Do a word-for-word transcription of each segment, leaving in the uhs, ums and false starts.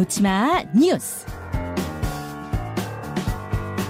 놓치마 뉴스.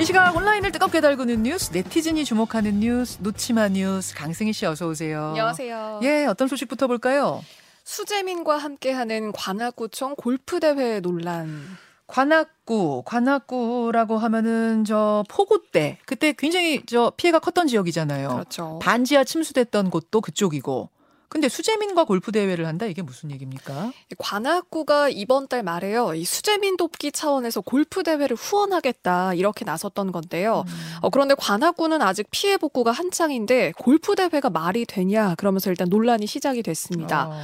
이 시각 온라인을 뜨겁게 달구는 뉴스, 네티즌이 주목하는 뉴스, 놓치마 뉴스. 강승희 씨 어서 오세요. 안녕하세요. 예, 어떤 소식부터 볼까요? 수재민과 함께하는 관악구청 골프대회 논란. 관악구, 관악구라고 하면은 저 포고대, 그때 굉장히 저 피해가 컸던 지역이잖아요. 그렇죠. 반지하 침수됐던 곳도 그쪽이고. 근데 수재민과 골프 대회를 한다, 이게 무슨 얘기입니까? 관악구가 이번 달 말에요, 이 수재민 돕기 차원에서 골프 대회를 후원하겠다 이렇게 나섰던 건데요. 음. 어, 그런데 관악구는 아직 피해 복구가 한창인데 골프 대회가 말이 되냐 그러면서 일단 논란이 시작이 됐습니다. 어.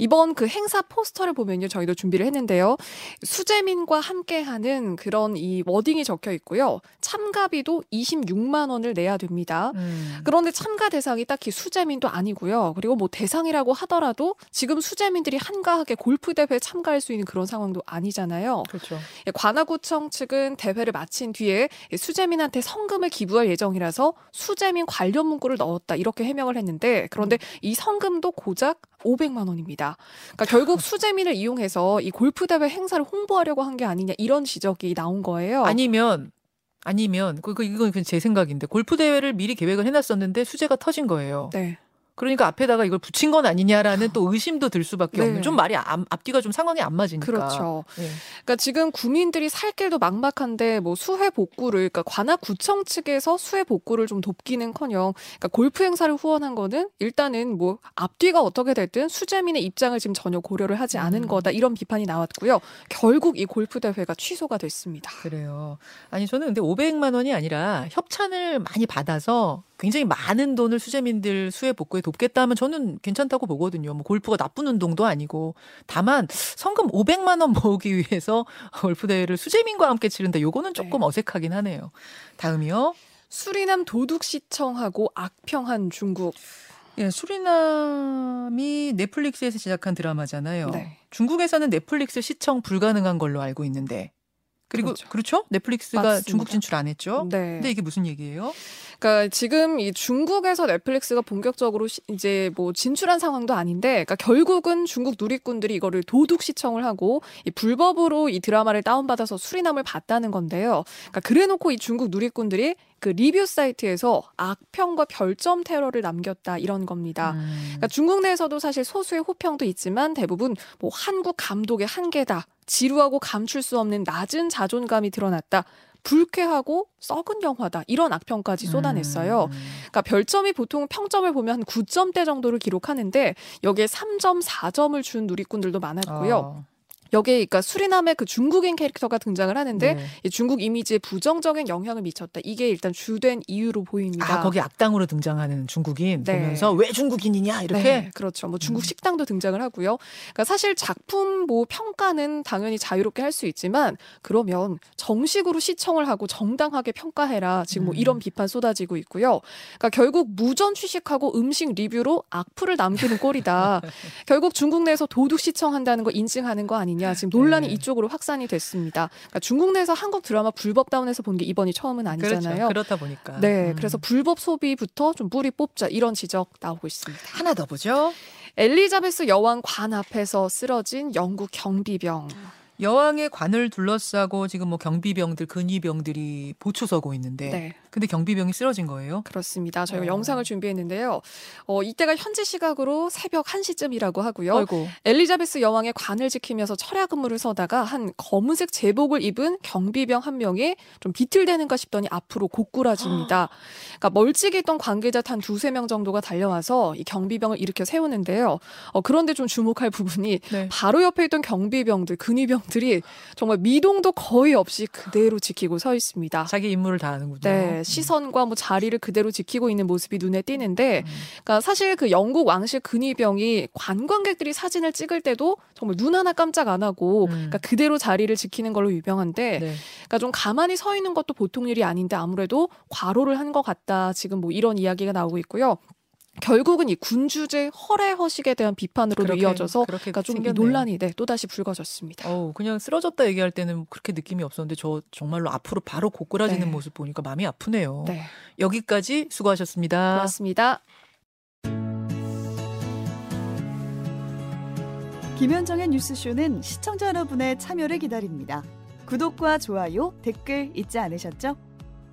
이번 그 행사 포스터를 보면요, 저희도 준비를 했는데요. 수재민과 함께하는 그런 이 워딩이 적혀 있고요. 참가비도 이십육만 원을 내야 됩니다. 음. 그런데 참가 대상이 딱히 수재민도 아니고요. 그리고 뭐 대상이라고 하더라도 지금 수재민들이 한가하게 골프 대회에 참가할 수 있는 그런 상황도 아니잖아요. 그렇죠. 관악구청 측은 대회를 마친 뒤에 수재민한테 성금을 기부할 예정이라서 수재민 관련 문구를 넣었다 이렇게 해명을 했는데, 그런데 음. 이 성금도 고작 오백만 원입니다. 그러니까 결국 수재민을 이용해서 이 골프 대회 행사를 홍보하려고 한 게 아니냐 이런 지적이 나온 거예요. 아니면 아니면 그 이건 제 생각인데, 골프 대회를 미리 계획을 해놨었는데 수재가 터진 거예요. 네. 그러니까 앞에다가 이걸 붙인 건 아니냐라는 또 의심도 들 수밖에 없는. 네. 좀 말이 안, 앞뒤가 좀 상황이 안 맞으니까. 그렇죠. 네. 그러니까 지금 구민들이 살 길도 막막한데 뭐 수해 복구를, 그러니까 관악구청 측에서 수해 복구를 좀 돕기는커녕 그러니까 골프 행사를 후원한 거는 일단은 뭐 앞뒤가 어떻게 됐든 수재민의 입장을 지금 전혀 고려를 하지 않은 음. 거다 이런 비판이 나왔고요. 결국 이 골프 대회가 취소가 됐습니다. 그래요. 아니 저는 근데 오백만 원이 아니라 협찬을 많이 받아서 굉장히 많은 돈을 수재민들 수해 복구에 돕겠다 하면 저는 괜찮다고 보거든요. 뭐 골프가 나쁜 운동도 아니고. 다만 성금 오백만 원 모으기 위해서 골프 대회를 수재민과 함께 치른다, 요거는 조금 네. 어색하긴 하네요. 다음이요. 수리남 도둑시청하고 악평한 중국. 예, 수리남이 넷플릭스에서 제작한 드라마잖아요. 네. 중국에서는 넷플릭스 시청 불가능한 걸로 알고 있는데. 그리고 그렇죠. 그렇죠? 넷플릭스가 맞습니다. 중국 진출 안 했죠. 네. 근데 이게 무슨 얘기예요? 그러니까 지금 이 중국에서 넷플릭스가 본격적으로 이제 뭐 진출한 상황도 아닌데, 그러니까 결국은 중국 누리꾼들이 이거를 도둑 시청을 하고 이 불법으로 이 드라마를 다운받아서 수리남을 봤다는 건데요. 그러니까 그래놓고 이 중국 누리꾼들이 그 리뷰 사이트에서 악평과 별점 테러를 남겼다 이런 겁니다. 음. 그러니까 중국 내에서도 사실 소수의 호평도 있지만 대부분 뭐 한국 감독의 한계다, 지루하고 감출 수 없는 낮은 자존감이 드러났다, 불쾌하고 썩은 영화다 이런 악평까지 쏟아냈어요. 그러니까 별점이 보통 평점을 보면 한 구 점대 정도를 기록하는데 여기에 삼 점, 사 점을 준 누리꾼들도 많았고요. 아. 여기에 그러니까 수리남의 그 중국인 캐릭터가 등장을 하는데 네. 이 중국 이미지에 부정적인 영향을 미쳤다. 이게 일단 주된 이유로 보입니다. 아, 거기 악당으로 등장하는 중국인 네. 보면서 왜 중국인이냐 이렇게. 네, 그렇죠. 뭐 중국 식당도 등장을 하고요. 그러니까 사실 작품 뭐 평가는 당연히 자유롭게 할 수 있지만 그러면 정식으로 시청을 하고 정당하게 평가해라. 지금 뭐 이런 비판 쏟아지고 있고요. 그러니까 결국 무전 취식하고 음식 리뷰로 악플을 남기는 꼴이다. 결국 중국 내에서 도둑 시청한다는 거 인증하는 거 아니냐. 지금 논란이 네. 이쪽으로 확산이 됐습니다. 그러니까 중국 내에서 한국 드라마 불법 다운해서 본 게 이번이 처음은 아니잖아요. 그렇죠. 그렇다 보니까. 네, 음. 그래서 불법 소비부터 좀 뿌리 뽑자 이런 지적 나오고 있습니다. 하나 더 보죠. 엘리자베스 여왕 관 앞에서 쓰러진 영국 경비병. 여왕의 관을 둘러싸고 지금 뭐 경비병들, 근위병들이 보초 서고 있는데 네. 근데 경비병이 쓰러진 거예요? 그렇습니다. 저희가 어. 영상을 준비했는데요. 어, 이때가 현지 시각으로 새벽 한 시쯤이라고 하고요. 아이고. 엘리자베스 여왕의 관을 지키면서 철야 근무를 서다가 한 검은색 제복을 입은 경비병 한 명이 좀 비틀대는가 싶더니 앞으로 고꾸라집니다. 그러니까 멀찍이 있던 관계자 한 두세 명 정도가 달려와서 이 경비병을 일으켜 세우는데요. 어, 그런데 좀 주목할 부분이 네. 바로 옆에 있던 경비병들, 근위병 들이 정말 미동도 거의 없이 그대로 지키고 서 있습니다. 자기 임무를 다 하는군요. 네, 시선과 뭐 자리를 그대로 지키고 있는 모습이 눈에 띄는데, 음. 그러니까 사실 그 영국 왕실 근위병이 관광객들이 사진을 찍을 때도 정말 눈 하나 깜짝 안 하고, 음. 그러니까 그대로 자리를 지키는 걸로 유명한데, 네. 그러니까 좀 가만히 서 있는 것도 보통 일이 아닌데 아무래도 과로를 한 것 같다. 지금 뭐 이런 이야기가 나오고 있고요. 결국은 이 군주제 허례 허식에 대한 비판으로도 그렇게, 이어져서 그러니까 좀 논란이 네, 또다시 불거졌습니다. 어우, 그냥 쓰러졌다 얘기할 때는 그렇게 느낌이 없었는데 저 정말로 앞으로 바로 고꾸라지는 네. 모습 보니까 마음이 아프네요. 네. 여기까지 수고하셨습니다. 고맙습니다. 김현정의 뉴스쇼는 시청자 여러분의 참여를 기다립니다. 구독과 좋아요, 댓글 잊지 않으셨죠?